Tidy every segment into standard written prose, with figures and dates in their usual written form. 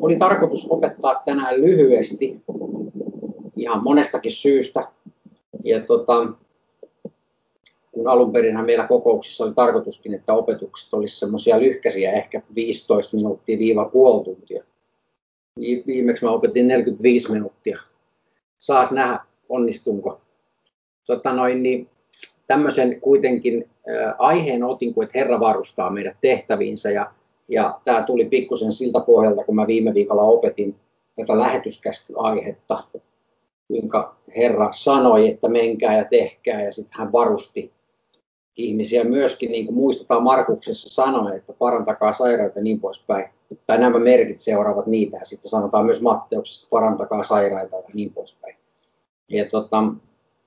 Oli tarkoitus opettaa tänään lyhyesti, ihan monestakin syystä. Ja kun alun perinhän meillä kokouksissa oli tarkoituskin, että opetukset olisi semmoisia lyhkäisiä, ehkä 15 minuuttia - puoli tuntia. Viimeksi mä opetin 45 minuuttia. Saas nähdä, onnistunko. Tämmöisen kuitenkin aiheen otin, kun että Herra varustaa meidät tehtäviinsä. Ja tämä tuli pikkusen siltä pohjalta, kun mä viime viikolla opetin tätä lähetyskäskyaihetta, kuinka Herra sanoi, että menkää ja tehkää, ja sitten hän varusti ihmisiä myöskin, niin kuin muistetaan Markuksessa sanoi, että parantakaa sairaita ja niin poispäin. Tai nämä merkit seuraavat niitä, ja sitten sanotaan myös Matteuksessa, että parantakaa sairaita ja niin poispäin. Ja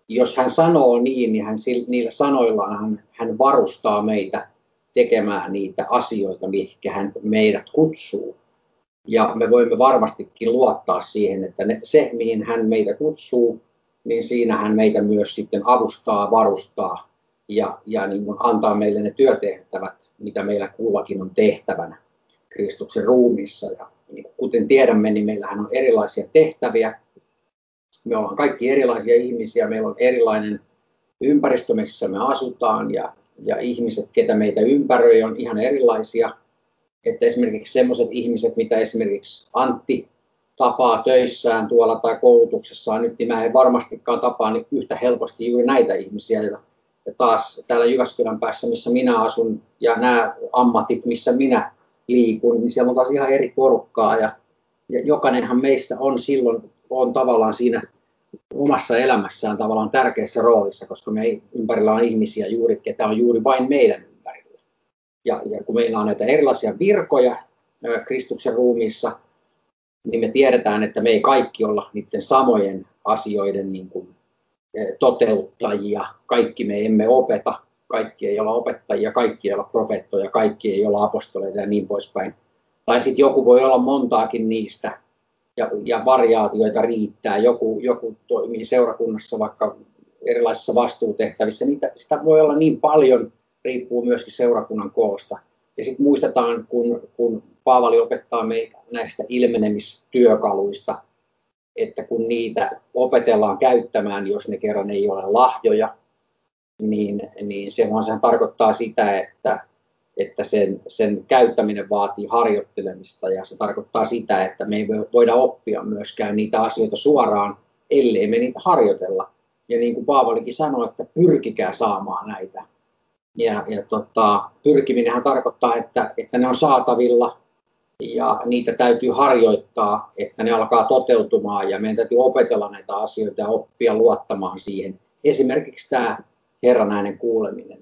jos hän sanoo niin hän, niillä sanoillaan hän varustaa meitä tekemään niitä asioita, mihin hän meidät kutsuu. Ja me voimme varmastikin luottaa siihen, että mihin hän meitä kutsuu, niin siinä hän meitä myös sitten avustaa, varustaa ja niin kuin antaa meille ne työtehtävät, mitä meillä kullakin on tehtävänä Kristuksen ruumiissa. Ja niin kuten tiedämme, niin meillähän on erilaisia tehtäviä. Me ollaan kaikki erilaisia ihmisiä, meillä on erilainen ympäristö, missä me asutaan ja ihmiset, ketä meitä ympäröi, on ihan erilaisia. Että esimerkiksi sellaiset ihmiset, mitä esimerkiksi Antti tapaa töissään tuolla tai koulutuksessaan nyt, niin mä en varmastikaan tapaa niin yhtä helposti juuri näitä ihmisiä. Ja taas täällä Jyväskylän päässä, missä minä asun ja nämä ammatit, missä minä liikun, niin siellä on taas ihan eri porukkaa. Ja jokainenhan meistä on silloin tavallaan siinä omassa elämässään tavallaan tärkeässä roolissa, koska me ympärillä on ihmisiä juuri, ketä on juuri vain meidän. Ja kun meillä on näitä erilaisia virkoja Kristuksen ruumiissa, niin me tiedetään, että me ei kaikki olla niiden samojen asioiden niin kuin toteuttajia. Kaikki me emme opeta, kaikki ei olla opettajia, kaikki ei olla profeettoja, kaikki ei olla apostoleita ja niin poispäin. Tai sitten joku voi olla montaakin niistä ja variaatioita riittää. Joku toimii seurakunnassa vaikka erilaisissa vastuutehtävissä, sitä voi olla niin paljon. Riippuu myöskin seurakunnan koosta. Ja sitten muistetaan, kun Paavali opettaa meitä näistä ilmenemistyökaluista, että kun niitä opetellaan käyttämään, jos ne kerran ei ole lahjoja, niin sehän tarkoittaa sitä, että sen käyttäminen vaatii harjoittelemista. Ja se tarkoittaa sitä, että me ei voida oppia myöskään niitä asioita suoraan, ellei me niitä harjoitella. Ja niin kuin Paavalikin sanoi, että pyrkikää saamaan näitä. Ja pyrkiminenhän tarkoittaa, että ne on saatavilla ja niitä täytyy harjoittaa, että ne alkaa toteutumaan ja meidän täytyy opetella näitä asioita ja oppia luottamaan siihen. Esimerkiksi tämä Herran äänen kuuleminen,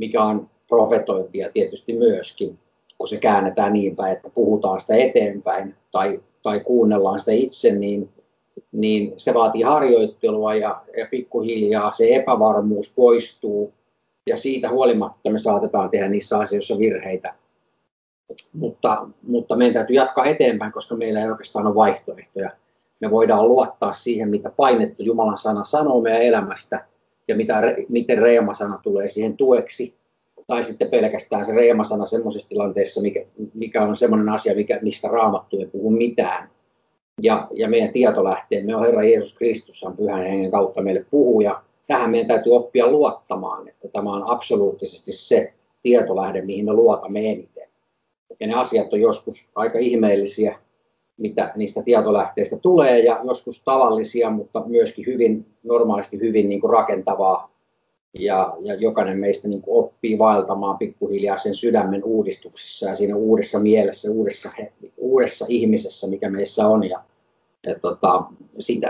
mikä on profetointia tietysti myöskin, kun se käännetään niin päin, että puhutaan sitä eteenpäin tai kuunnellaan sitä itse, niin se vaatii harjoittelua ja pikkuhiljaa se epävarmuus poistuu. Ja siitä huolimatta me saatetaan tehdä niissä asioissa virheitä, mutta meidän täytyy jatkaa eteenpäin, koska meillä ei oikeastaan ole vaihtoehtoja. Me voidaan luottaa siihen, mitä painettu Jumalan sana sanoo meidän elämästä ja miten reemasana tulee siihen tueksi. Tai sitten pelkästään se reemasana semmoisessa tilanteessa, mikä on semmoinen asia, mistä Raamattu ei puhu mitään. Ja meidän tietolähteemme on Herra Jeesus Kristus, hän Pyhän Hengen kautta meille puhuu. Tähän meidän täytyy oppia luottamaan, että tämä on absoluuttisesti se tietolähde, mihin me luotamme eniten. Ja ne asiat on joskus aika ihmeellisiä, mitä niistä tietolähteistä tulee, ja joskus tavallisia, mutta myöskin normaalisti hyvin niin kuin rakentavaa. Ja jokainen meistä niin kuin oppii vaeltamaan pikkuhiljaa sen sydämen uudistuksessa ja siinä uudessa mielessä, uudessa ihmisessä, mikä meissä on. Ja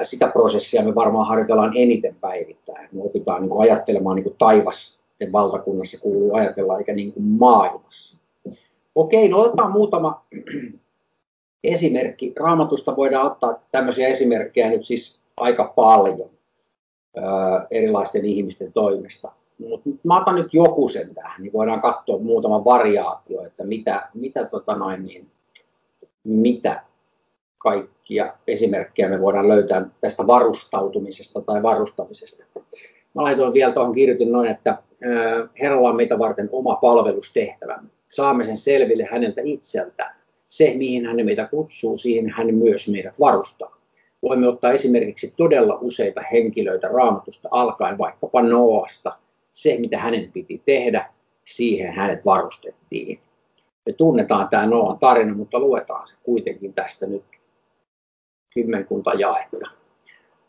sitä prosessia me varmaan harjoitellaan eniten päivittäin. Me opitaan niin ajattelemaan niin taivasten valtakunnassa kuuluu ajatella, eikä niin kuin maailmassa. Okei, no otetaan muutama esimerkki. Raamatusta voidaan ottaa tämmöisiä esimerkkejä nyt siis aika paljon erilaisten ihmisten toimesta. Mutta mä otan nyt jokusen tähän, niin voidaan katsoa muutama variaatio, että mitä kaikkia esimerkkejä me voidaan löytää tästä varustautumisesta tai varustamisesta. Mä laitoin vielä tuohon kirjoitin noin, että Herralla on meitä varten oma palvelustehtävä. Saamme sen selville häneltä itseltä. se, mihin hän meitä kutsuu, siihen hän myös meidät varustaa. Voimme ottaa esimerkiksi todella useita henkilöitä Raamatusta alkaen, vaikkapa Nooasta. Se, mitä hänen piti tehdä, siihen hänet varustettiin. Me tunnetaan tämä Nooan tarina, mutta luetaan se kuitenkin tästä nyt kymmenkunta jaetta.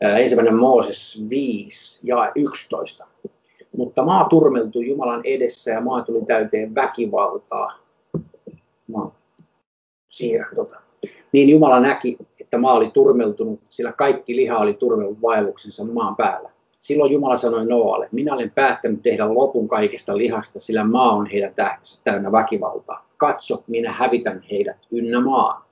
Ensimmäinen Mooses 5, jae 11. Mutta maa turmeltui Jumalan edessä ja maa tuli täyteen väkivaltaa. Niin Jumala näki, että maa oli turmeltunut, sillä kaikki liha oli turmellut vaelluksensa maan päällä. Silloin Jumala sanoi Nooalle, minä olen päättänyt tehdä lopun kaikesta lihasta, sillä maa on heidän tähdensä täynnä väkivaltaa. Katso, minä hävitän heidät ynnä maan.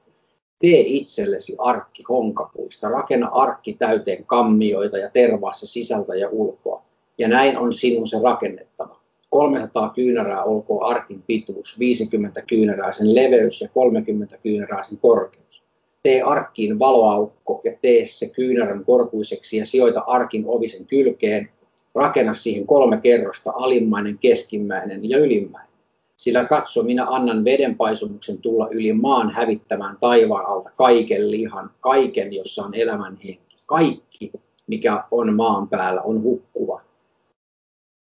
Tee itsellesi arkki honkapuista, rakenna arkki täyteen kammioita ja tervaa se sisältä ja ulkoa. Ja näin on sinun se rakennettava. 300 kyynärää olkoon arkin pituus, 50 kyynärää sen leveys ja 30 kyynärää sen korkeus. Tee arkkiin valoaukko ja tee se kyynärän korkuiseksi ja sijoita arkin ovisen kylkeen. Rakenna siihen 3 kerrosta, alimmainen, keskimmäinen ja ylimmäinen. Sillä katso, minä annan vedenpaisumuksen tulla yli maan hävittämään taivaan alta kaiken lihan, kaiken, jossa on elämän henki. Kaikki, mikä on maan päällä, on hukkuva.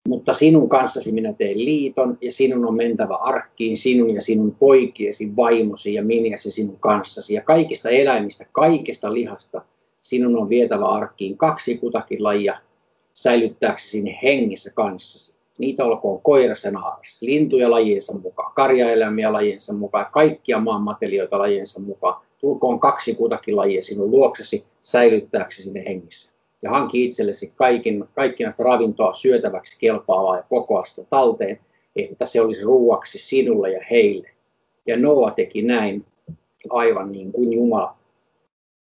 Mutta sinun kanssasi minä tein liiton, ja sinun on mentävä arkkiin, sinun ja sinun poikiesi, vaimosi ja miniäsi sinun kanssasi. Ja kaikista eläimistä, kaikesta lihasta sinun on vietävä arkkiin 2 kutakin lajia, säilyttääksesi hengissä kanssasi. Niitä olkoon koiras ja naaras, lintuja lajiensa mukaan, karjaeläimiä lajiensa mukaan, kaikkia maan matelioita lajiensa mukaan. Tulkoon 2 kutakin lajia sinun luoksesi, säilyttääksesi ne hengissä. Ja hanki itsellesi kaikkinaista ravintoa syötäväksi kelpaavaa ja kokoa sitä talteen, että se olisi ruuaksi sinulle ja heille. Ja Nooa teki näin, aivan niin kuin Jumala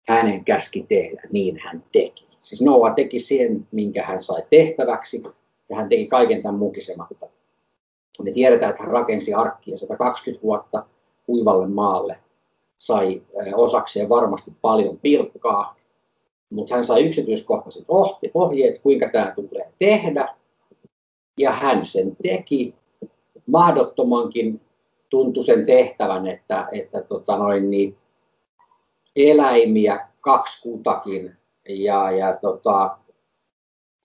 hänen käski tehdä, niin hän teki. Siis Nooa teki sen, minkä hän sai tehtäväksi, ja hän teki kaiken tämän mukisematta. Me tiedetään, että hän rakensi arkkia 120 vuotta kuivalle maalle, sai osakseen varmasti paljon pilkkaa, mutta hän sai yksityiskohtaiset ohjeet, kuinka tämä tulee tehdä. Ja hän sen teki. Mahdottomankin tuntui sen tehtävän, että eläimiä 2 kutakin.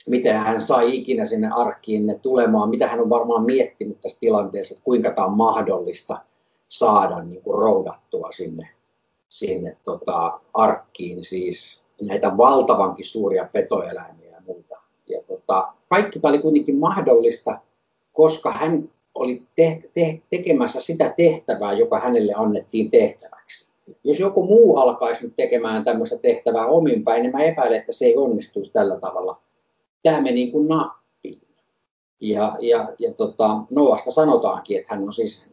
Miten hän sai ikinä sinne arkkiin ne tulemaan. Mitä hän on varmaan miettinyt tässä tilanteessa, että kuinka tämä on mahdollista saada niin kuin roudattua sinne arkkiin. Siis näitä valtavankin suuria petoeläimiä ja muuta. Ja kaikki oli kuitenkin mahdollista, koska hän oli tekemässä sitä tehtävää, joka hänelle annettiin tehtäväksi. Jos joku muu alkaisi nyt tekemään tämmöistä tehtävää omin päin, niin mä epäilen, että se ei onnistuisi tällä tavalla. Tämä meni niin kuin nappiin. Nooasta sanotaankin, että hän on siis,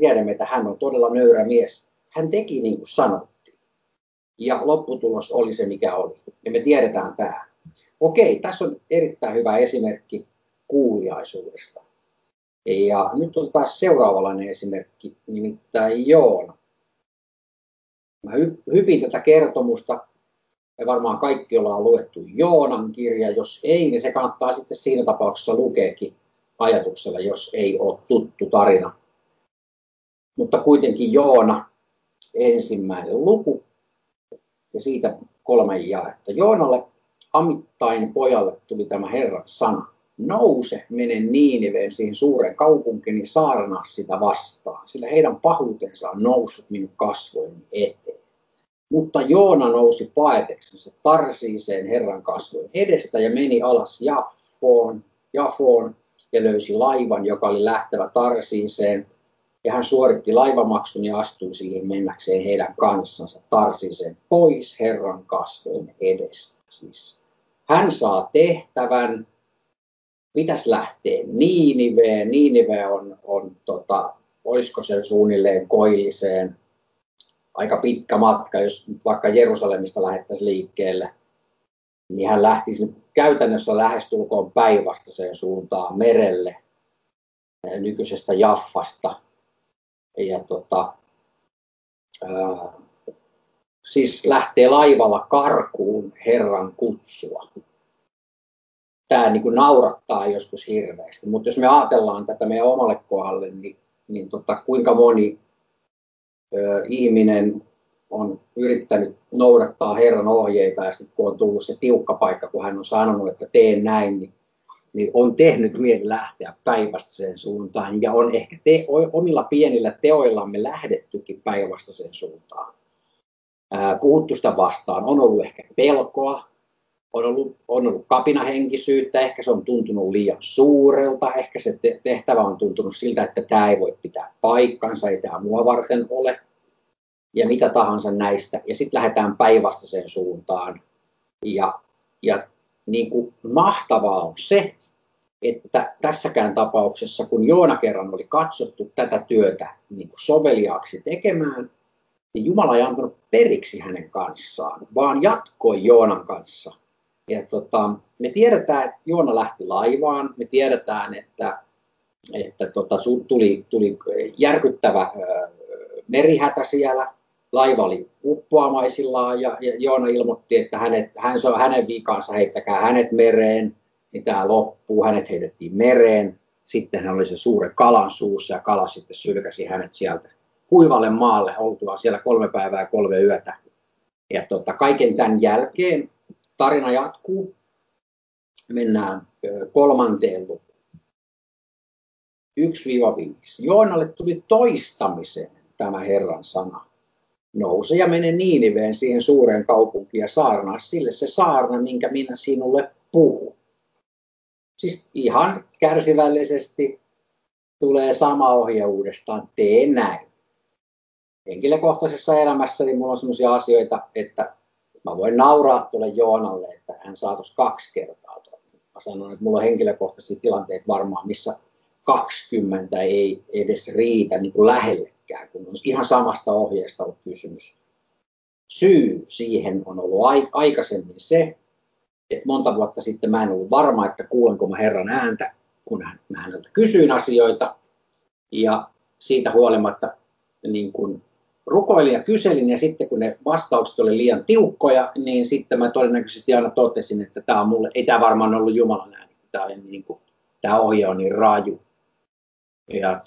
tiedämme, että hän on todella nöyrä mies. Hän teki niin kuin sanoi. Ja lopputulos oli se, mikä oli. Ja me tiedetään tämä. Okei, tässä on erittäin hyvä esimerkki kuuliaisuudesta. Ja nyt on taas seuraavalainen esimerkki, nimittäin Joona. Mä hypin tätä kertomusta. Me varmaan kaikki ollaan luettu Joonan kirja. Jos ei, niin se kannattaa sitten siinä tapauksessa lukeekin ajatuksella, jos ei ole tuttu tarina. Mutta kuitenkin Joona, ensimmäinen luku. Ja siitä 3 jaetta. Joonalle, Amittain pojalle, tuli tämä Herran sana. Nouse, mene Niiniveen, siihen suureen kaupunkiin, niin saarnaa sitä vastaan. Sillä heidän pahuutensa on noussut minun kasvoini eteen. Mutta Joona nousi paeteksensa Tarsiiseen Herran kasvojen edestä ja meni alas Jaffoon ja löysi laivan, joka oli lähtevä Tarsiiseen. Ja hän suoritti laivamaksun ja astui siihen mennäkseen heidän kanssansa Tarsiiseen pois Herran kasvojen edestä. Siis hän saa tehtävän, pitäisi lähteä Niiniveen. Niinive on olisiko se suunnilleen koilliseen, aika pitkä matka, jos vaikka Jerusalemista lähettäisiin liikkeelle. Niin hän lähtisi käytännössä lähestulkoon päinvastaiseen suuntaan merelle nykyisestä Jaffasta. Ja siis lähtee laivalla karkuun Herran kutsua. Tämä niin kuin naurattaa joskus hirveästi, mutta jos me ajatellaan tätä meidän omalle kohdalle, niin kuinka moni ihminen on yrittänyt noudattaa Herran ohjeita, ja sitten kun on tullut se tiukka paikka, kun hän on sanonut, että teen näin, niin on tehnyt mieli lähteä päinvastaiseen suuntaan, ja on ehkä omilla pienillä teoillamme lähdettykin päinvastaiseen suuntaan. Puhuttu sitä vastaan, on ollut ehkä pelkoa, on ollut kapinahenkisyyttä, ehkä se on tuntunut liian suurelta, ehkä se tehtävä on tuntunut siltä, että tämä ei voi pitää paikkansa, ei tämä mua varten ole, ja mitä tahansa näistä, ja sitten lähdetään päinvastaiseen suuntaan, ja niin kuin mahtavaa on se, että tässäkään tapauksessa, kun Joona kerran oli katsottu tätä työtä niin kuin soveliaaksi tekemään, niin Jumala ei antanut periksi hänen kanssaan, vaan jatkoi Joonan kanssa. Ja me tiedetään, että Joona lähti laivaan, me tiedetään, että tuli järkyttävä merihätä siellä. Laiva oli uppoamaisillaan ja Joona ilmoitti, että se on hänen vikansa, heittäkää hänet mereen, niin tämä loppuu, hänet heitettiin mereen. Sitten hän oli se suuren kalan suussa ja kala sitten sylkäsi hänet sieltä kuivalle maalle, oltuaan siellä 3 päivää ja 3 yötä. Ja kaiken tämän jälkeen tarina jatkuu. Mennään 3. lukuun. 1-5. Joonalle tuli toistamiseen tämä Herran sana. Nouse ja mene Niiniveen siihen suureen kaupunkiin ja saarnaa sille se saarna, minkä minä sinulle puhun. Siis ihan kärsivällisesti tulee sama ohje uudestaan, tee näin. Henkilökohtaisessa elämässäni minulla on sellaisia asioita, että mä voin nauraa tuolle Joonalle, että hän saa tuossa 2 kertaa. Mä sanon, että mulla on henkilökohtaisia tilanteita varmaan, missä 20 ei edes riitä niin kuin lähellekään, kun on ihan samasta ohjeesta ollut kysymys. Syy siihen on ollut aikaisemmin se, että monta vuotta sitten mä en ollut varma, että kuulenko mä Herran ääntä, kun mä häneltä kysyin asioita. Ja siitä huolimatta niin kun rukoilin ja kyselin, ja sitten kun ne vastaukset oli liian tiukkoja, niin sitten mä todennäköisesti aina totesin, että tämä on mulle, ei tämä varmaan ollut Jumalan ääni, tämä ohje on niin raju. Ja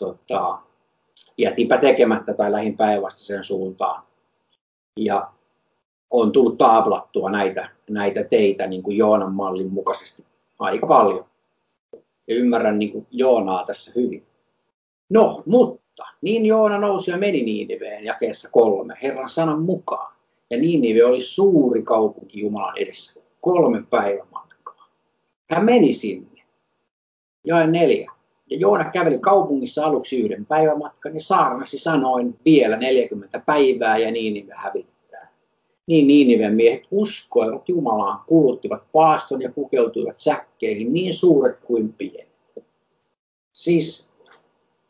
jätinpä tekemättä tai lähin päinvastaiseen suuntaan. Ja on tullut taaplattua näitä teitä niin kuin Joonan mallin mukaisesti aika paljon. Ja ymmärrän niin kuin Joonaa tässä hyvin. No, mutta niin Joona nousi ja meni Niiniveen jakeessa 3 Herran sanan mukaan. Ja Niinive oli suuri kaupunki Jumalan edessä. 3 päivän matkaa. Hän meni sinne. Jae 4. Ja Joona käveli kaupungissa aluksi 1 päivän matkan ja saarnasi sanoin vielä 40 päivää ja Niinive hävittää. Niin Niiniven miehet uskoivat Jumalaan, kuluttivat paaston ja pukeutuivat säkkeihin niin suuret kuin pienet. Siis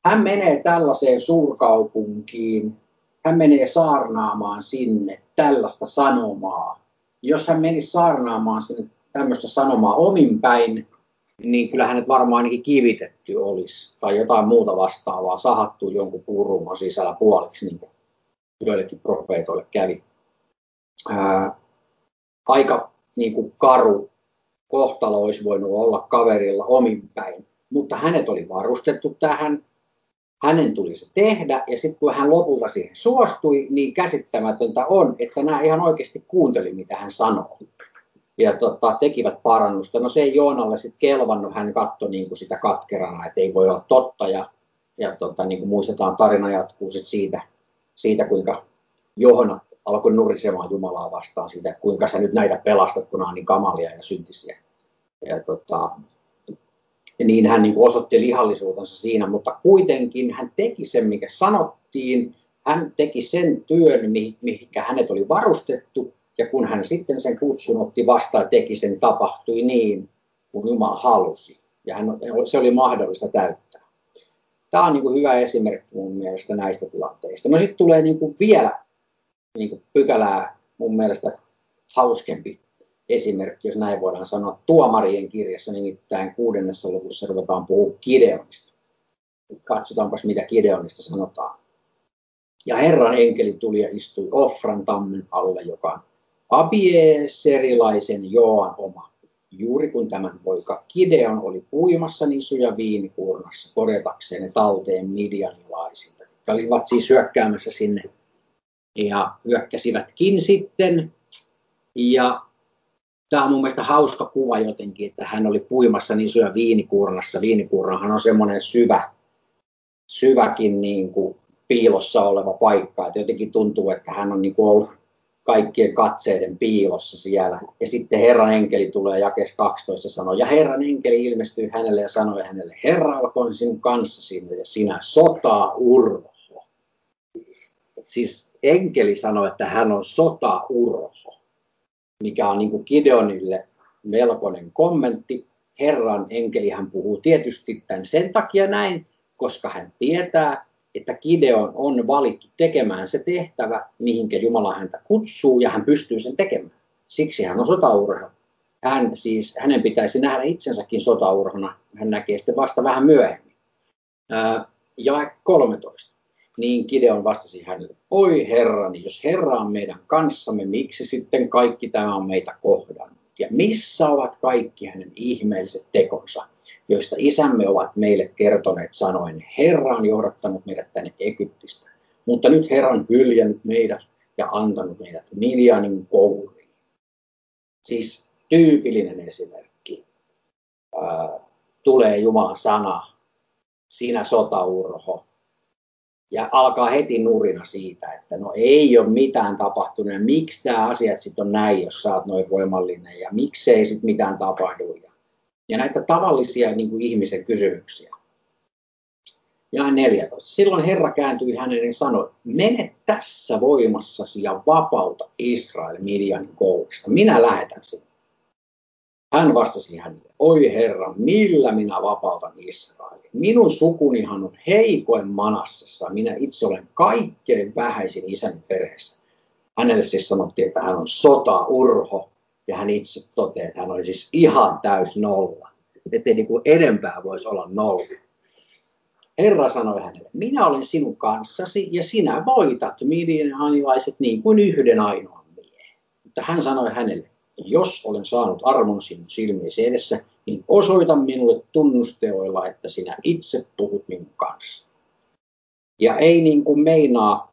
hän menee tällaiseen suurkaupunkiin, hän menee saarnaamaan sinne tällaista sanomaa. Jos hän menisi saarnaamaan sinne tämmöistä sanomaa omin päin, niin kyllä hänet varmaan ainakin kivitetty olisi tai jotain muuta vastaavaa, sahattu jonkun puurungon sisällä puoliksi, niin kuin joillekin profeetoille kävi. Aika niin kuin karu kohtalo olisi voinut olla kaverilla omin päin, mutta hänet oli varustettu tähän, hänen tuli se tehdä, ja sitten kun hän lopulta siihen suostui, niin käsittämätöntä on, että nämä ihan oikeasti kuunteli, mitä hän sanoo. Ja tekivät parannusta. No se ei Joonalle sitten kelvannut, hän katsoi niinku sitä katkerana, että ei voi olla totta. Ja niin kuin muistetaan, tarina jatkuu sit siitä, kuinka Joona alkoi nurisemaan Jumalaa vastaan siitä, kuinka sä nyt näitä pelastat, kun nämä on niin kamalia ja syntisiä. Ja niin hän niin kuin osoitti lihallisuutensa siinä, mutta kuitenkin hän teki sen, mikä sanottiin. Hän teki sen työn, mihinkä hänet oli varustettu. Ja kun hän sitten sen kutsun otti vastaan ja teki sen, tapahtui niin, kun Jumala halusi. Ja se oli mahdollista täyttää. Tämä on niin kuin hyvä esimerkki mun mielestä näistä tilanteista. No sitten tulee niin kuin vielä niin kuin pykälää mun mielestä hauskempi esimerkki, jos näin voidaan sanoa. Tuomarien kirjassa nimittäin 6. luvussa ruvetaan puhua Gideonista. Katsotaanpas, mitä Gideonista sanotaan. Ja Herran enkeli tuli ja istui Ofran tammen alle, joka on Abieserilaisen Joan oma. Juuri kun tämän poika Gideon oli puimassa nisuja viinikuurnassa korjatakseen ne talteen midianilaisilta. He olivat siis hyökkäämässä sinne ja hyökkäsivätkin sitten. Ja tämä on mun mielestä hauska kuva jotenkin, että hän oli puimassa niin syö viinikuurnassa. Viinikuurnahan on semmoinen syväkin niin kuin piilossa oleva paikka. Et jotenkin tuntuu, että hän on niin kuin ollut kaikkien katseiden piilossa siellä. Ja sitten Herran enkeli tulee jakeessa 12 sanoo, ja Herran enkeli ilmestyy hänelle ja sanoi hänelle, Herra olkoon sinun kanssasi ja sinä sotaa urho. Siis enkeli sanoi, että hän on sotaa urho, mikä on niin kuin Gideonille melkoinen kommentti. Herran enkeli hän puhuu tietysti tämän sen takia näin, koska hän tietää, että Gideon on valittu tekemään se tehtävä, mihinkä Jumala häntä kutsuu, ja hän pystyy sen tekemään. Siksi hän on sotaurho. Hänen pitäisi nähdä itsensäkin sotaurhona. Hän näkee sitten vasta vähän myöhemmin. Jae 13. Niin Gideon vastasi hänelle, oi Herrani, jos Herra on meidän kanssamme, miksi sitten kaikki tämä on meitä kohdannut? Ja missä ovat kaikki hänen ihmeelliset tekonsa, joista isämme ovat meille kertoneet sanoen, Herra on johdattanut meidät tänne Egyptistä, mutta nyt Herra on hyljännyt meidät ja antanut meidät Midianin kouriin. Siis tyypillinen esimerkki. Tulee Jumalan sana, sinä sotaurho. Ja alkaa heti nurina siitä, että no ei ole mitään tapahtunut ja miksi tämä asiat sitten on näin, jos sä oot noin voimallinen ja miksei sitten mitään tapahdu. Ja näitä tavallisia niin kuin ihmisen kysymyksiä. Ja 14. Silloin Herra kääntyi hänelle ja sanoi, mene tässä voimassasi ja vapauta Israel Midianin kourista. Minä lähetän sinut. Hän vastasi hänelle, oi Herra, millä minä vapautan Israelin? Minun sukunihan on heikoin manassassa, minä itse olen kaikkein vähäisin isäni perheessä. Hänelle siis sanottiin, että hän on sotaurho, ja hän itse toteaa, että hän oli siis ihan täys nolla. Ettei niin kuin enempää voisi olla nolla. Herra sanoi hänelle, minä olen sinun kanssasi, ja sinä voitat midianilaiset niin kuin yhden ainoan miehen. Mutta hän sanoi hänelle, jos olen saanut armon sinun silmiesi edessä, niin osoita minulle tunnusteoilla, että sinä itse puhut minun kanssa. Ja ei niin kuin meinaa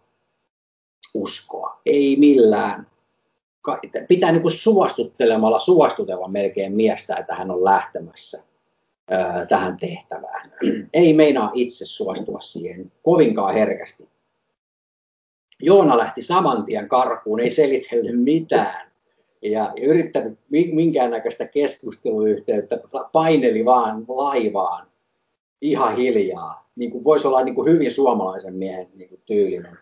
uskoa, ei millään. Pitää niin kuin suvastutella melkein miestä, että hän on lähtemässä tähän tehtävään. Ei meinaa itse suostua siihen kovinkaan herkästi. Joona lähti saman tien karkuun, ei selitellyt mitään. Ja yrittänyt minkäännäköistä keskusteluyhteyttä, paineli vaan laivaan ihan hiljaa. Niin kuin voisi olla niin kuin hyvin suomalaisen miehen niin kuin tyylinen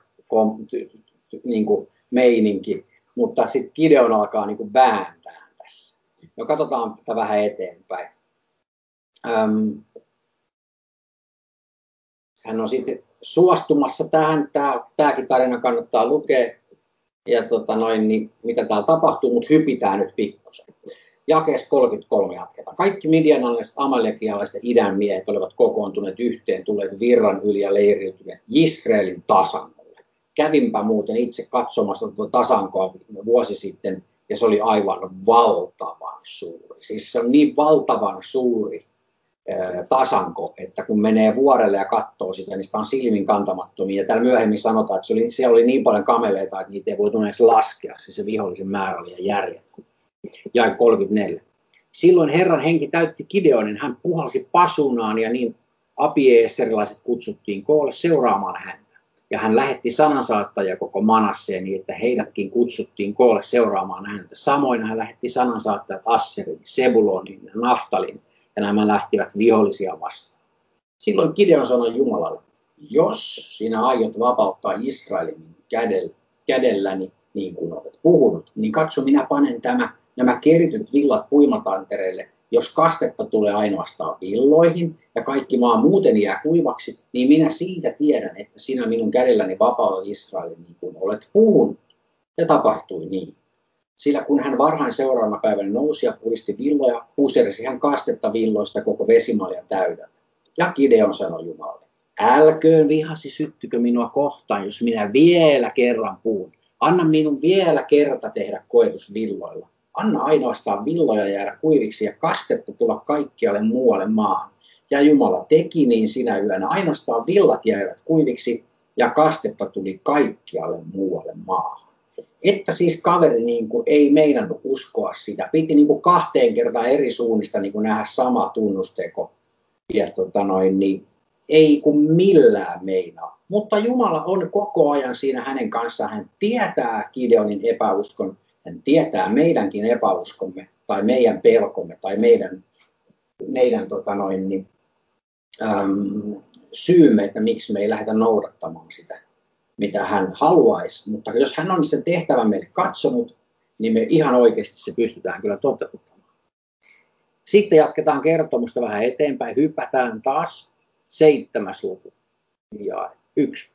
niin kuin meininki, mutta sitten Gideon alkaa niin kuin vääntää tässä. No katsotaan tätä vähän eteenpäin. Hän on sitten suostumassa tähän. Tämäkin tarina kannattaa lukea. Ja niin mitä täällä tapahtuu, mutta hypitään nyt pikkusen. Jakeessa 33 jatketaan. Kaikki midianalaiset, amalekialaiset ja idän miehet olivat kokoontuneet yhteen, tulleet virran yli ja leiriytyneet Israelin tasankolle. Kävinpä muuten itse katsomassa tuota tasankoa vuosi sitten, ja se oli aivan valtavan suuri. Siis se on niin valtavan suuri tasanko, että kun menee vuorelle ja katsoo sitä, niin sitä on silmin kantamattomia. Ja täällä myöhemmin sanotaan, että siellä oli niin paljon kameleita, että niitä ei voitu edes laskea. Siis se vihollisen määrä oli järjetön. Jae 34. Silloin Herran henki täytti Gideonin. Hän puhalsi pasunaan ja niin abieserilaiset kutsuttiin koolle seuraamaan häntä. Ja hän lähetti sanansaattajia koko Manasseen niin, että heidätkin kutsuttiin koolle seuraamaan häntä. Samoin hän lähetti sanansaattajat Asserin, Sebulonin ja Naftalin. Ja nämä lähtivät vihollisia vastaan. Silloin Gideon sanoi Jumalalle, jos sinä aiot vapauttaa Israelin kädelläni, niin kuin olet puhunut, niin katso, minä panen nämä kerityt villat puimatantereille. Jos kastetta tulee ainoastaan villoihin ja kaikki maa muuten jää kuivaksi, niin minä siitä tiedän, että sinä minun kädelläni vapautat Israelin niin kuin olet puhunut. Ja tapahtui niin. Sillä kun hän varhain seuraavana päivänä nousi ja puristi villoja, pusersi hän kastetta villoista koko vesimaljan täydeltä. Ja Gideon sanoi Jumalalle, älköön vihasi syttykö minua kohtaan, jos minä vielä kerran puhun. Anna minun vielä kerta tehdä koetus villoilla. Anna ainoastaan villoja jäädä kuiviksi ja kastetta tulla kaikkialle muualle maahan. Ja Jumala teki niin sinä yönä. Ainoastaan villat jäivät kuiviksi. ja kastetta tuli kaikkialle muualle maahan. Että siis kaveri niin kuin ei meinannut uskoa sitä. Piti niin kuin 2 kertaa eri suunnista niin kuin nähdä sama tunnusteko. Ja niin ei kun millään meinaa. Mutta Jumala on koko ajan siinä hänen kanssaan. Hän tietää Gideonin epäuskon. Hän tietää meidänkin epäuskomme tai meidän pelkomme tai meidän syymme, että miksi me ei lähdetä noudattamaan sitä, mitä hän haluaisi. Mutta jos hän on sen tehtävän meille katsonut, niin me ihan oikeasti se pystytään kyllä toteuttamaan. Sitten jatketaan kertomusta vähän eteenpäin. Hypätään taas 7. luku. Ja 1.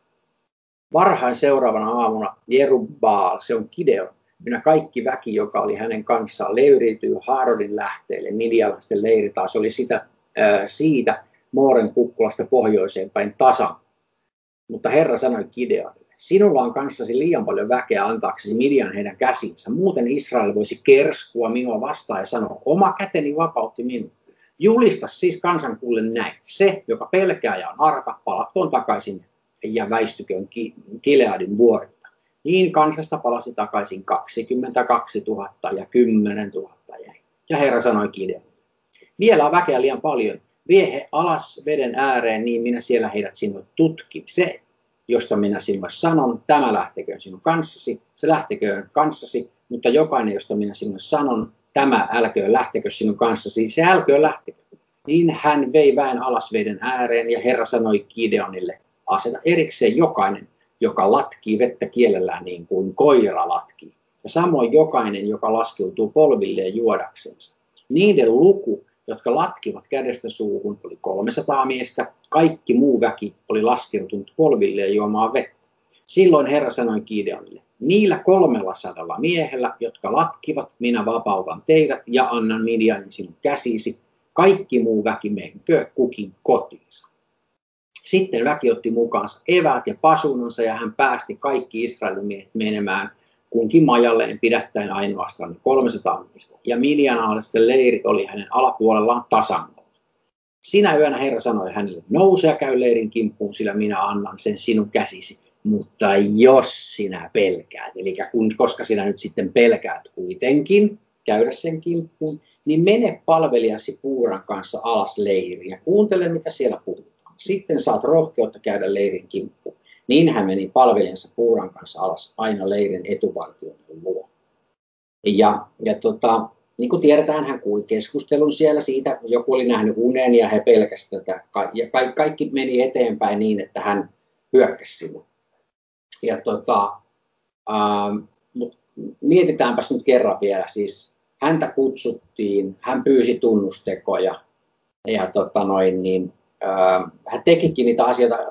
Varhain seuraavana aamuna Jerubbaal, se on Gideon, minä kaikki väki, joka oli hänen kanssaan, leyriytyy Haarodin lähteelle. Midialaisten leiri taas oli siitä Mooren kukkulasta pohjoiseen päin tasan. Mutta Herra sanoi Gideonille, sinulla on kanssasi liian paljon väkeä antaaksesi Midian heidän käsinsä. Muuten Israel voisi kerskua minua vastaan ja sanoa, oma käteni vapautti minut. Julista siis kansankuulle näin. Se, joka pelkää ja on arka, palatkoon takaisin ja väistyköön Gileadin vuorilta. Niin kansasta palasi takaisin 22 000 ja 10 000 jäi. Ja Herra sanoi Gideonille, vielä on väkeä liian paljon. Vie he alas veden ääreen, niin minä siellä heidät sinut tutkin. Se, josta minä sinulle sanon, tämä lähteköön sinun kanssasi, se lähteköön kanssasi, mutta jokainen, josta minä sinulle sanon, tämä älköön lähtekö sinun kanssasi, se älköön lähtekö. Niin hän vei väen alas veden ääreen ja Herra sanoi Gideonille, aseta erikseen jokainen, joka latkii vettä kielellään niin kuin koira latkii. Ja samoin jokainen, joka laskeutuu polvilleen juodaksensa. Niiden luku, jotka latkivat kädestä suuhun, oli 300 miestä. Kaikki muu väki oli laskeutunut polvilleen juomaan vettä. Silloin Herra sanoi Gideonille, niillä 300 miehellä, jotka latkivat, minä vapautan teidät ja annan Midianin sinun käsisi. Kaikki muu väki menkö kukin kotiinsa. Sitten väki otti mukaansa eväät ja pasunansa ja hän päästi kaikki Israelin miehet menemään kunkin majalleen pidättäen ainoastaan 300 miestä. Ja midianalaisten leiri oli hänen alapuolellaan tasangolla. Sinä yönä Herra sanoi hänelle, nouse ja käy leirin kimppuun, sillä minä annan sen sinun käsisi. Mutta jos sinä pelkäät, eli koska sinä nyt sitten pelkäät kuitenkin käydä sen kimppuun, niin mene palvelijasi Puuran kanssa alas leiriin ja kuuntele mitä siellä puhutaan. Sitten saat rohkeutta käydä leirin kimppuun. Niin hän meni palvelijansa Puuran kanssa alas aina leirin etuvartioiden luo. Niin kuin tiedetään, hän kuuli keskustelun siellä siitä. Joku oli nähnyt unen ja he pelkäsivät tätä. Ja kaikki meni eteenpäin niin, että hän hyökkäsi sinne. Mutta mietitäänpäs nyt kerran vielä. Siis häntä kutsuttiin, hän pyysi tunnustekoja hän tekikin niitä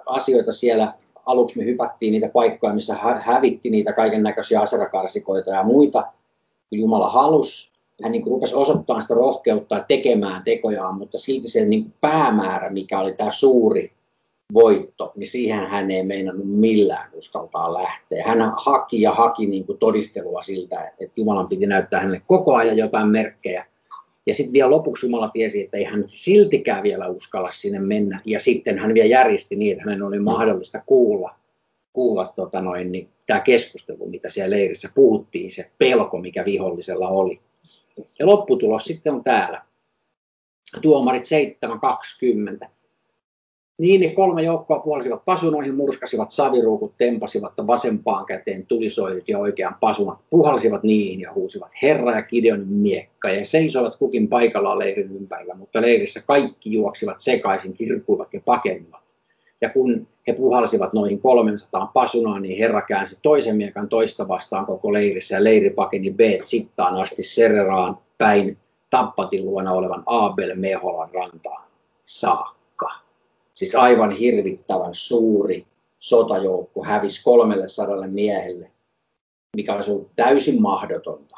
asioita siellä. Aluksi me hypättiin niitä paikkoja, missä hävitti niitä kaikennäköisiä asarakarsikoita ja muita, kun Jumala halusi. Hän niin rupesi osoittamaan sitä rohkeutta ja tekemään tekojaan, mutta silti se niin päämäärä, mikä oli tämä suuri voitto, niin siihen hän ei meinannut millään uskaltaa lähteä. Hän haki ja haki niin todistelua siltä, että Jumalan piti näyttää hänelle koko ajan jotain merkkejä. Ja sitten vielä lopuksi Jumala tiesi, että ei hän siltikään vielä uskalla sinne mennä. Ja sitten hän vielä järjesti niin, että hänen oli mahdollista kuulla tämä keskustelu, mitä siellä leirissä puhuttiin, se pelko, mikä vihollisella oli. Ja lopputulos sitten on täällä. Tuomarit 7:20. Niin ne 3 joukkoa puolsivat pasunoihin, murskasivat saviruukut, tempasivat vasempaan käteen tulisoidut ja oikean pasunat, puhalsivat niihin ja huusivat Herra ja Gideonin miekka ja seisoivat kukin paikallaan leirin ympärillä, mutta leirissä kaikki juoksivat sekaisin, kirkuivat ja pakenivat. Ja kun he puhalsivat noihin 300 pasunaan, niin Herra käänsi toisen miekan toista vastaan koko leirissä ja leiri pakeni Beet-Sittaan asti Sereraan päin Tappatin luona olevan Abel-Meholan rantaan saa. Siis aivan hirvittävän suuri sotajoukko hävisi 300 miehelle, mikä olisi ollut täysin mahdotonta.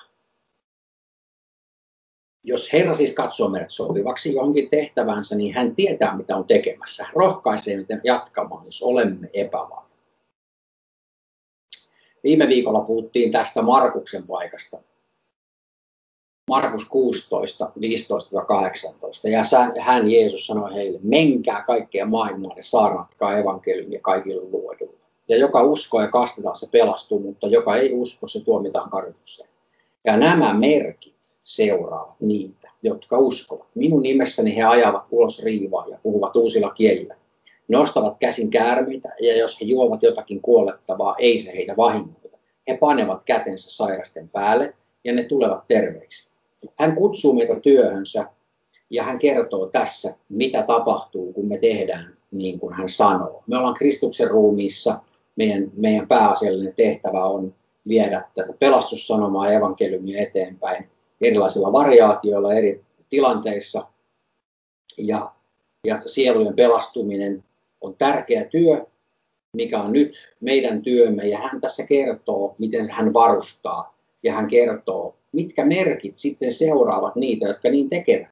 Jos Herra siis katsoo meidät sopivaksi johonkin tehtävänsä, niin hän tietää, mitä on tekemässä. Hän rohkaisee meitä jatkamaan, jos olemme epävarmoja. Viime viikolla puhuttiin tästä Markuksen paikasta. Markus 16, 15-18. Ja hän Jeesus sanoi heille, menkää kaikkea maailmaa ja saarnatkaa evankeliumia kaikille luodulle. ja joka uskoo ja kastetaan, se pelastuu, mutta joka ei usko, se tuomitaan karjukseen. Ja nämä merkit seuraavat niitä, jotka uskovat. Minun nimessäni he ajavat ulos riivaa ja puhuvat uusilla kielillä. Nostavat käsin käärmeitä, ja jos he juovat jotakin kuolettavaa, ei se heitä vahingoita. He panevat kätensä sairasten päälle, ja ne tulevat terveiksi. Hän kutsuu meitä työhönsä, ja hän kertoo tässä, mitä tapahtuu, kun me tehdään niin kuin hän sanoo. Me ollaan Kristuksen ruumiissa. Meidän pääasiallinen tehtävä on viedä tätä pelastussanomaa ja evankeliumia eteenpäin erilaisilla variaatioilla eri tilanteissa. Ja sielujen pelastuminen on tärkeä työ, mikä on nyt meidän työmme. Ja hän tässä kertoo, miten hän varustaa. Ja hän kertoo, mitkä merkit sitten seuraavat niitä, jotka niin tekevät.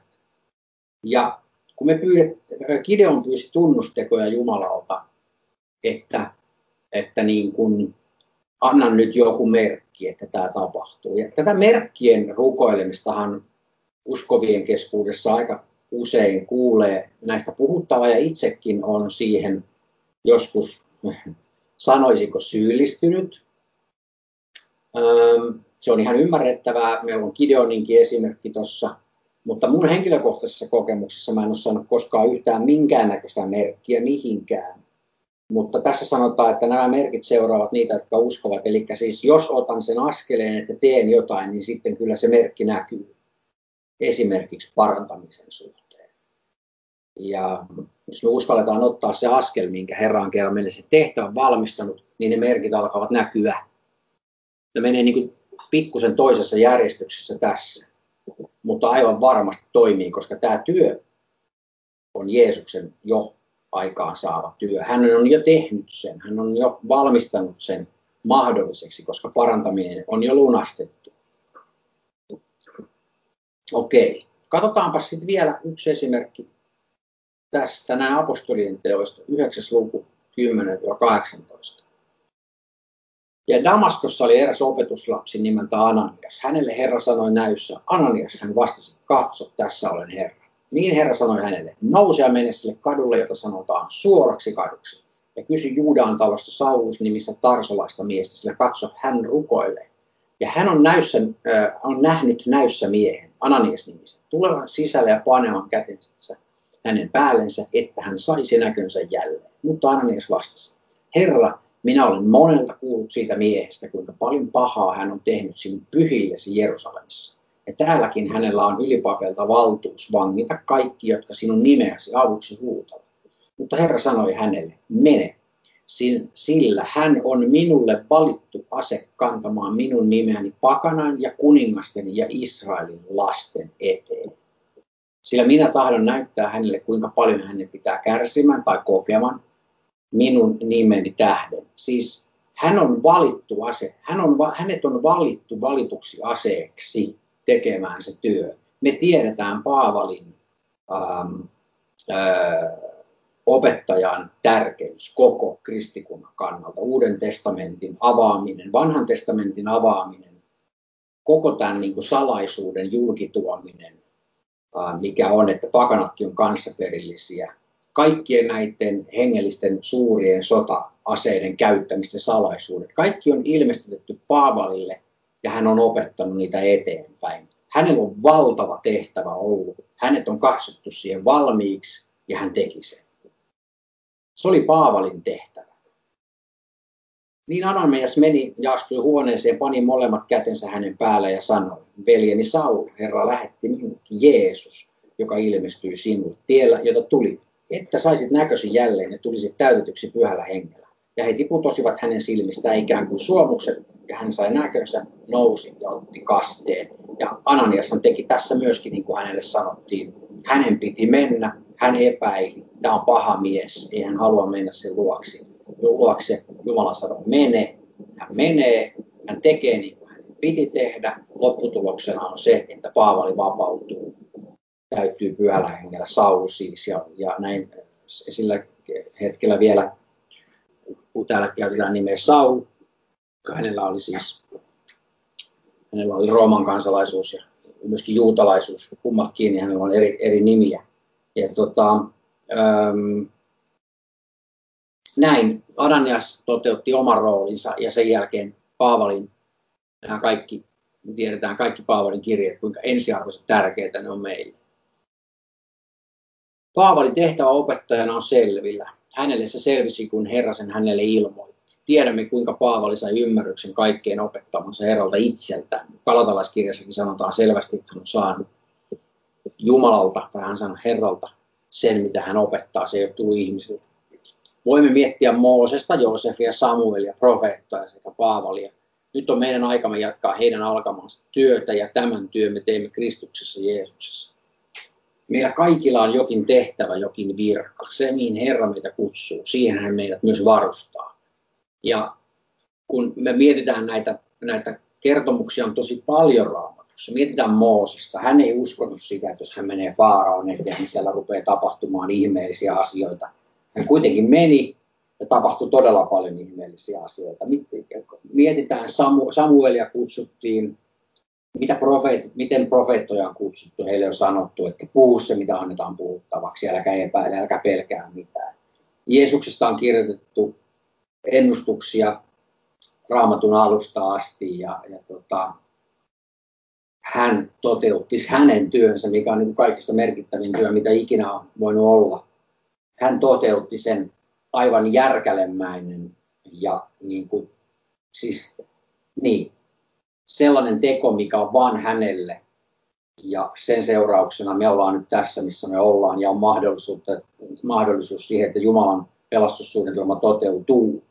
Ja kun Gideon pyysi tunnustekoja Jumalalta, että niin kuin, anna nyt joku merkki, että tämä tapahtuu. Ja tätä merkkien rukoilemistahan uskovien keskuudessa aika usein kuulee näistä puhuttavaa, ja itsekin on siihen joskus, sanoisiko, syyllistynyt. Se on ihan ymmärrettävää. Meillä on Gideoninkin esimerkki tuossa. Mutta mun henkilökohtaisessa kokemuksessa mä en ole saanut koskaan yhtään minkäännäköistä merkkiä mihinkään. Mutta tässä sanotaan, että nämä merkit seuraavat niitä, jotka uskovat. Eli siis jos otan sen askeleen, että teen jotain, niin sitten kyllä se merkki näkyy. Esimerkiksi parantamisen suhteen. Ja jos me uskalletaan ottaa se askel, minkä Herra on kerran meille se tehtävä valmistanut, niin ne merkit alkavat näkyä. Ne menee niin kuin pikkusen toisessa järjestyksessä tässä. Mutta aivan varmasti toimii, koska tämä työ on Jeesuksen jo aikaansaava työ. Hän on jo tehnyt sen, hän on jo valmistanut sen mahdolliseksi, koska parantaminen on jo lunastettu. Okei, katsotaanpa sitten vielä yksi esimerkki tästä, nämä apostolien teoista, 9. luku 10-18. Ja Damaskossa oli eräs opetuslapsi nimeltä Ananias. Hänelle Herra sanoi näyssä, Ananias, hän vastasi, katso, tässä olen Herra. Niin Herra sanoi hänelle, nouse ja mene sille kadulle, jota sanotaan suoraksi kaduksi. Ja kysy Juudaan talosta Saulus nimistä tarsolaista miestä, sillä katso, hän rukoilee. Ja hän on nähnyt näyssä miehen, Ananias nimisen, tulevan sisälle ja panevan kätensä hänen päällensä, että hän saisi näkönsä jälleen. Mutta Ananias vastasi, Herra, minä olen monelta kuullut siitä miehestä, kuinka paljon pahaa hän on tehnyt sinun pyhillesi Jerusalemissa. Ja täälläkin hänellä on ylipapelta valtuus vangita kaikki, jotka sinun nimeäsi avuksi huutavat. Mutta Herra sanoi hänelle, mene, sillä hän on minulle valittu ase kantamaan minun nimeäni pakanan ja kuningasteni ja Israelin lasten eteen. Sillä minä tahdon näyttää hänelle, kuinka paljon hänen pitää kärsimään tai kokemaan minun nimeni tähden. Siis hän on valittu ase. Hänet on valittu valituksi aseeksi tekemään se työ. Me tiedetään Paavalin opettajan tärkeys koko kristikunnan kannalta. Uuden testamentin avaaminen, vanhan testamentin avaaminen, koko tämän niin kuin salaisuuden julkituominen, mikä on, että pakanatkin on kanssaperillisiä. Kaikkien näiden hengellisten suurien sota-aseiden käyttämisten salaisuudet. Kaikki on ilmestytetty Paavalille ja hän on opettanut niitä eteenpäin. Hänellä on valtava tehtävä ollut. Hänet on katsottu siihen valmiiksi ja hän teki sen. Se oli Paavalin tehtävä. Niin Ananias meni ja astui huoneeseen, pani molemmat kätensä hänen päällä ja sanoi, veljeni Saul, Herra lähetti minut, Jeesus, joka ilmestyi sinulle tiellä, jota tuli. Että saisit näkösi jälleen ja tulisit täytetyksi pyhällä hengellä. Ja he tiputosivat hänen silmistään ikään kuin suomukset, ja hän sai näkönsä, nousi ja otti kasteen. Ja Ananiashan teki tässä myöskin, niin kuin hänelle sanottiin, hänen piti mennä, hän epäili, tämä on paha mies, ei hän halua mennä sen luokse. Jumala sanoi, mene, hän menee, hän tekee niin kuin hän piti tehdä. Lopputuloksena on se, että Paavali vapautuu. Täytyy pyhällä hengellä Saul siis, ja näin sillä hetkellä vielä, kun täällä käytetään nimeä Saul, hänellä oli Rooman kansalaisuus ja myöskin juutalaisuus, kummatkin, niin hänellä on eri nimiä. Ja Näin Ananias toteutti oman roolinsa ja sen jälkeen Paavalin, nämä kaikki, tiedetään kaikki Paavalin kirjeet, kuinka ensiarvoisen tärkeitä ne on meille. Paavalin tehtävä opettajana on selvillä. Hänelle se selvisi, kun Herra sen hänelle ilmoitti. Tiedämme, kuinka Paavali sai ymmärryksen kaikkeen opettamansa Herralta itseltään. Galatalaiskirjassakin sanotaan selvästi, että hän on saanut Jumalalta, tai hän sanoi Herralta, sen mitä hän opettaa. Se ei ole tullut ihmisille. Voimme miettiä Moosesta, Joosefia, Samuelia, profeettaa sekä Paavalia. Nyt on meidän aikamme jatkaa heidän alkamansa työtä, ja tämän työn me teemme Kristuksessa Jeesuksessa. Meillä kaikilla on jokin tehtävä, jokin virka. Se, mihin Herra meitä kutsuu, siihen hän meidät myös varustaa. Ja kun me mietitään näitä kertomuksia, on tosi paljon Raamatussa. Mietitään Moosesta. Hän ei uskonut sitä, että jos hän menee Faaraon eteen, niin siellä rupeaa tapahtumaan ihmeellisiä asioita. Hän kuitenkin meni ja tapahtui todella paljon ihmeellisiä asioita. Mietitään Samuelia kutsuttiin. Miten profeettoja on kutsuttu? Heille on sanottu, että puhu se, mitä annetaan puhuttavaksi, älkää epäile, älkää pelkää mitään. Jeesuksesta on kirjoitettu ennustuksia Raamatun alusta asti ja hän toteutti hänen työnsä, mikä on niin kaikista merkittävin työ, mitä ikinä on voinut olla. Hän toteutti sen aivan järkälemäinen ja sellainen teko, mikä on vaan hänelle, ja sen seurauksena me ollaan nyt tässä, missä me ollaan, ja on mahdollisuus siihen, että Jumalan pelastussuunnitelma toteutuu.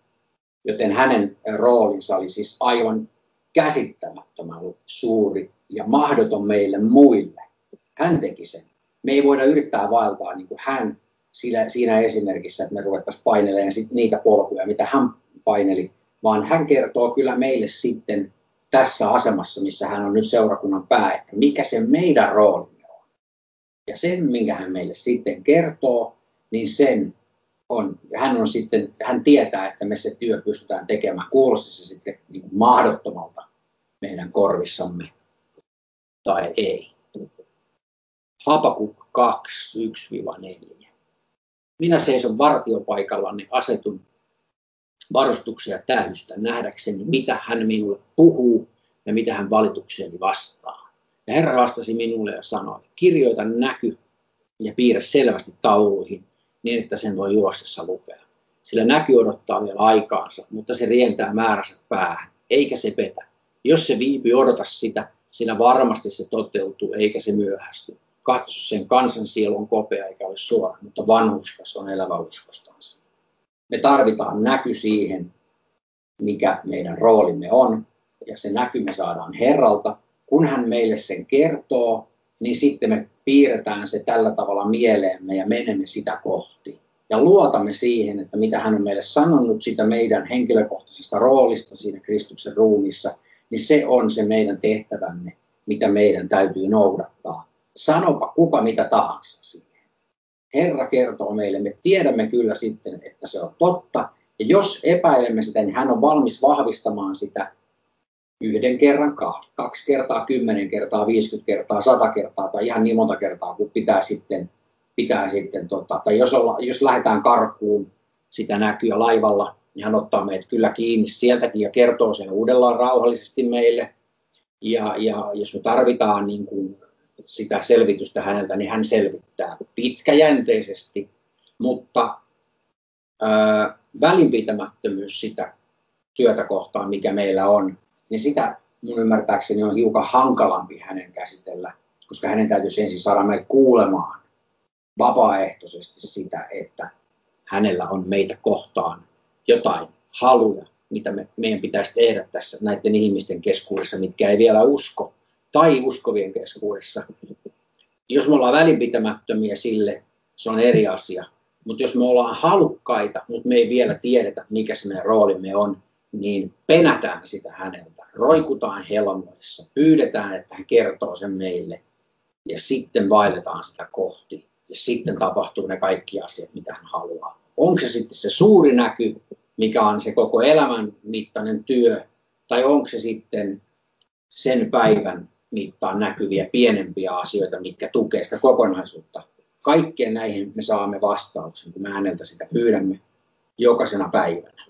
Joten hänen roolinsa oli siis aivan käsittämättömän suuri ja mahdoton meille muille. Hän teki sen. Me ei voida yrittää vaeltaa niin kuin hän siinä esimerkissä, että me ruvettaisiin painelemaan niitä polkuja, mitä hän paineli, vaan hän kertoo kyllä meille sitten, tässä asemassa, missä hän on nyt seurakunnan pää, että mikä se meidän roolimme on. Ja sen, minkä hän meille sitten kertoo, niin hän tietää, että me se työ pystytään tekemään. Kuulosti se sitten niin mahdottomalta meidän korvissamme tai ei. Habakuk 2:1-4. Minä seison vartiopaikallani asetun varustuksia täystä nähdäkseni, mitä hän minulle puhuu ja mitä hän valitukseni vastaa. Ja Herra vastasi minulle ja sanoi, kirjoita näky ja piirrä selvästi tauluihin, niin että sen voi juostessa lukea. Sillä näky odottaa vielä aikaansa, mutta se rientää määränsä päähän, eikä se petä. Jos se viipy, odota sitä, sillä varmasti se toteutuu, eikä se myöhästy. Katso, sen kansan sielu on kopea eikä ole suora, mutta vanhurskas on elävä uskostansa. Me tarvitaan näky siihen, mikä meidän roolimme on, ja se näky me saadaan Herralta. Kun hän meille sen kertoo, niin sitten me piirretään se tällä tavalla mieleemme ja menemme sitä kohti. Ja luotamme siihen, että mitä hän on meille sanonut sitä meidän henkilökohtaisesta roolista siinä Kristuksen ruumissa, niin se on se meidän tehtävämme, mitä meidän täytyy noudattaa. Sanopa kuka mitä tahansa siitä. Herra kertoo meille, me tiedämme kyllä sitten, että se on totta. Ja jos epäilemme sitä, niin hän on valmis vahvistamaan sitä 1 kerran, 2 kertaa, 10 kertaa, 50 kertaa, 100 kertaa tai ihan niin monta kertaa, kun pitää sitten tai jos lähdetään karkuun sitä näkyä laivalla, niin hän ottaa meidät kyllä kiinni sieltäkin ja kertoo sen uudellaan rauhallisesti meille. Ja jos me tarvitaan niin kuin sitä selvitystä häneltä, niin hän selvittää pitkäjänteisesti, mutta välinpitämättömyys sitä työtä kohtaan, mikä meillä on, niin sitä mun ymmärtääkseni on hiukan hankalampi hänen käsitellä, koska hänen täytyisi ensin saada meitä kuulemaan vapaaehtoisesti sitä, että hänellä on meitä kohtaan jotain haluja, mitä meidän pitäisi tehdä tässä näiden ihmisten keskuudessa, mitkä ei vielä usko. Tai uskovien keskuudessa. Jos me ollaan välinpitämättömiä sille, se on eri asia. Mutta jos me ollaan halukkaita, mutta me ei vielä tiedetä, mikä se meidän roolimme on, niin penätään sitä häneltä. Roikutaan helmoissa, pyydetään, että hän kertoo sen meille. Ja sitten vaelletaan sitä kohti. Ja sitten tapahtuu ne kaikki asiat, mitä hän haluaa. Onko se sitten se suuri näky, mikä on se koko elämän mittainen työ, tai onko se sitten sen päivän mittaan näkyviä pienempiä asioita, mitkä tukee sitä kokonaisuutta. Kaikkeen näihin me saamme vastauksen, kun me häneltä sitä pyydämme. jokaisena päivänä.